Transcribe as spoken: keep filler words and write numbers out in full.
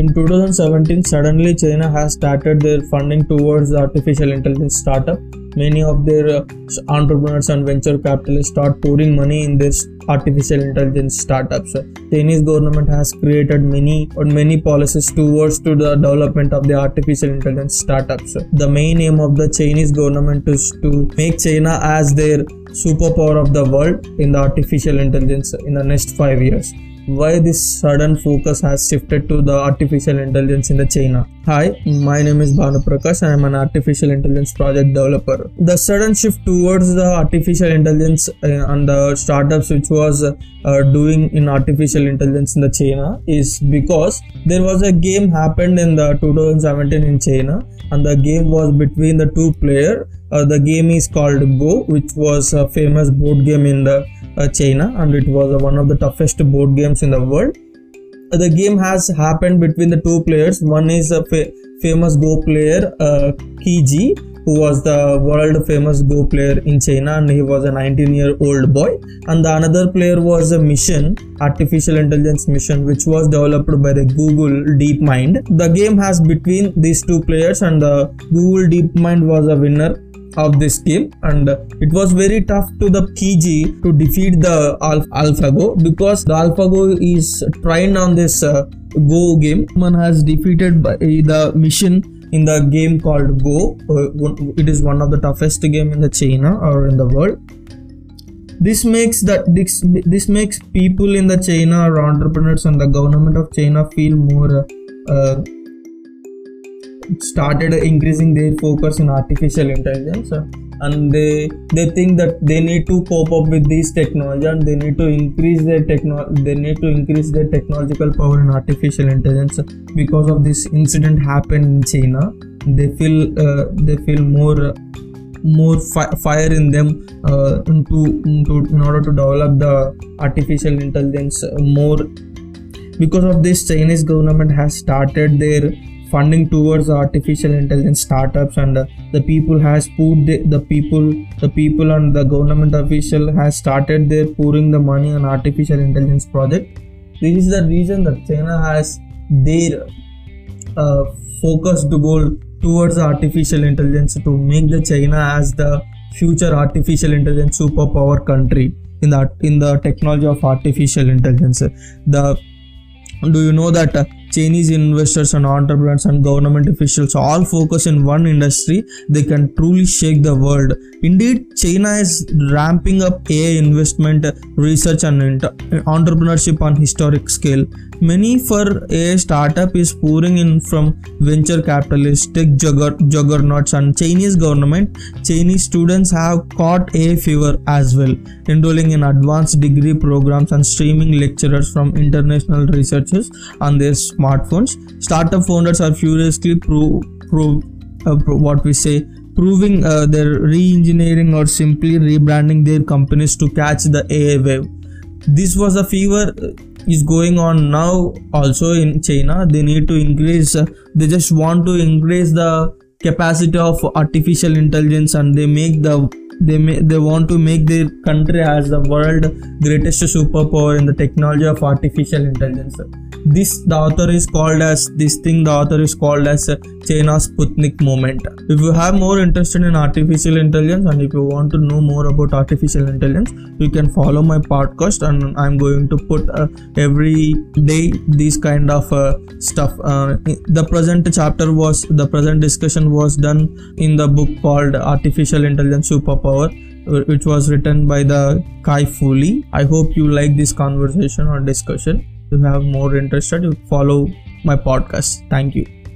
In two thousand seventeen, suddenly China has started their funding towards artificial intelligence startup. Many of their entrepreneurs and venture capitalists start pouring money in this artificial intelligence startups. Chinese government has created many or many policies towards to the development of the artificial intelligence startups. The main aim of the Chinese government is to make China as their superpower of the world in the artificial intelligence in the next five years. Why this sudden focus has shifted to the artificial intelligence in the China? Hi, my name is Bhanu Prakash. I am an artificial intelligence project developer. The sudden shift towards the artificial intelligence and the startups which was uh, doing in artificial intelligence in the China is because there was a game happened in the two thousand seventeen in China, and the game was between the two player. Uh, the game is called Go, which was a famous board game in the Uh, China, and it was uh, one of the toughest board games in the world. Uh, the game has happened between the two players. One is a fa famous Go player, uh, qi, who was the world famous Go player in China, and he was a nineteen year old boy. And the another player was a mission, artificial intelligence mission, which was developed by the Google DeepMind. The game has between these two players, and the Google DeepMind was a winner of this game, and it was very tough to the qi to defeat the Alpha Go, because the Alpha Go is trained on this uh, Go game. One has defeated by the mission in the game called Go. It is one of the toughest game in the China or in the world. This makes that this, this makes people in the China or entrepreneurs and the government of China feel more uh, started increasing their focus in artificial intelligence, and they they think that they need to cope up with these technology, and they need to increase their techno they need to increase their technological power in artificial intelligence. Because of this incident happened in China, they feel uh, they feel more more fi fire in them uh, into, into in order to develop the artificial intelligence more. Because of this, Chinese government has started their funding towards artificial intelligence startups, and uh, the people has poured the, the people the people and the government official has started their pouring the money on artificial intelligence project. This is the reason that China has their uh, focused goal towards artificial intelligence, to make the China as the future artificial intelligence superpower country in the in the technology of artificial intelligence. The do you know that uh, Chinese investors and entrepreneurs and government officials all focus in one industry? They can truly shake the world. Indeed, China is ramping up A I investment, research and entrepreneurship on historic scale. Money for A I startup is pouring in from venture capitalists, tech juggernauts and Chinese government. Chinese students have caught A I fever as well, enrolling in advanced degree programs and streaming lectures from international researchers on their smartphones. Startup founders are furiously pro, pro, uh, pro, what we say, proving uh, their re-engineering or simply rebranding their companies to catch the A I wave. This was a fever is going on now also in China. They need to increase, uh, they just want to increase the capacity of artificial intelligence, and they make the they may, they want to make their country as the world greatest superpower in the technology of artificial intelligence. This the author is called as this thing the author is called as China's Sputnik moment. If you have more interest in artificial intelligence, and if you want to know more about artificial intelligence, you can follow my podcast, and I'm going to put uh, every day this kind of uh, stuff. Uh, the present chapter was the present discussion was done in the book called Artificial Intelligence Superpower, which was written by the Kai-Fu Lee. I hope you like this conversation or discussion. If you have more interested, you follow my podcast. Thank you.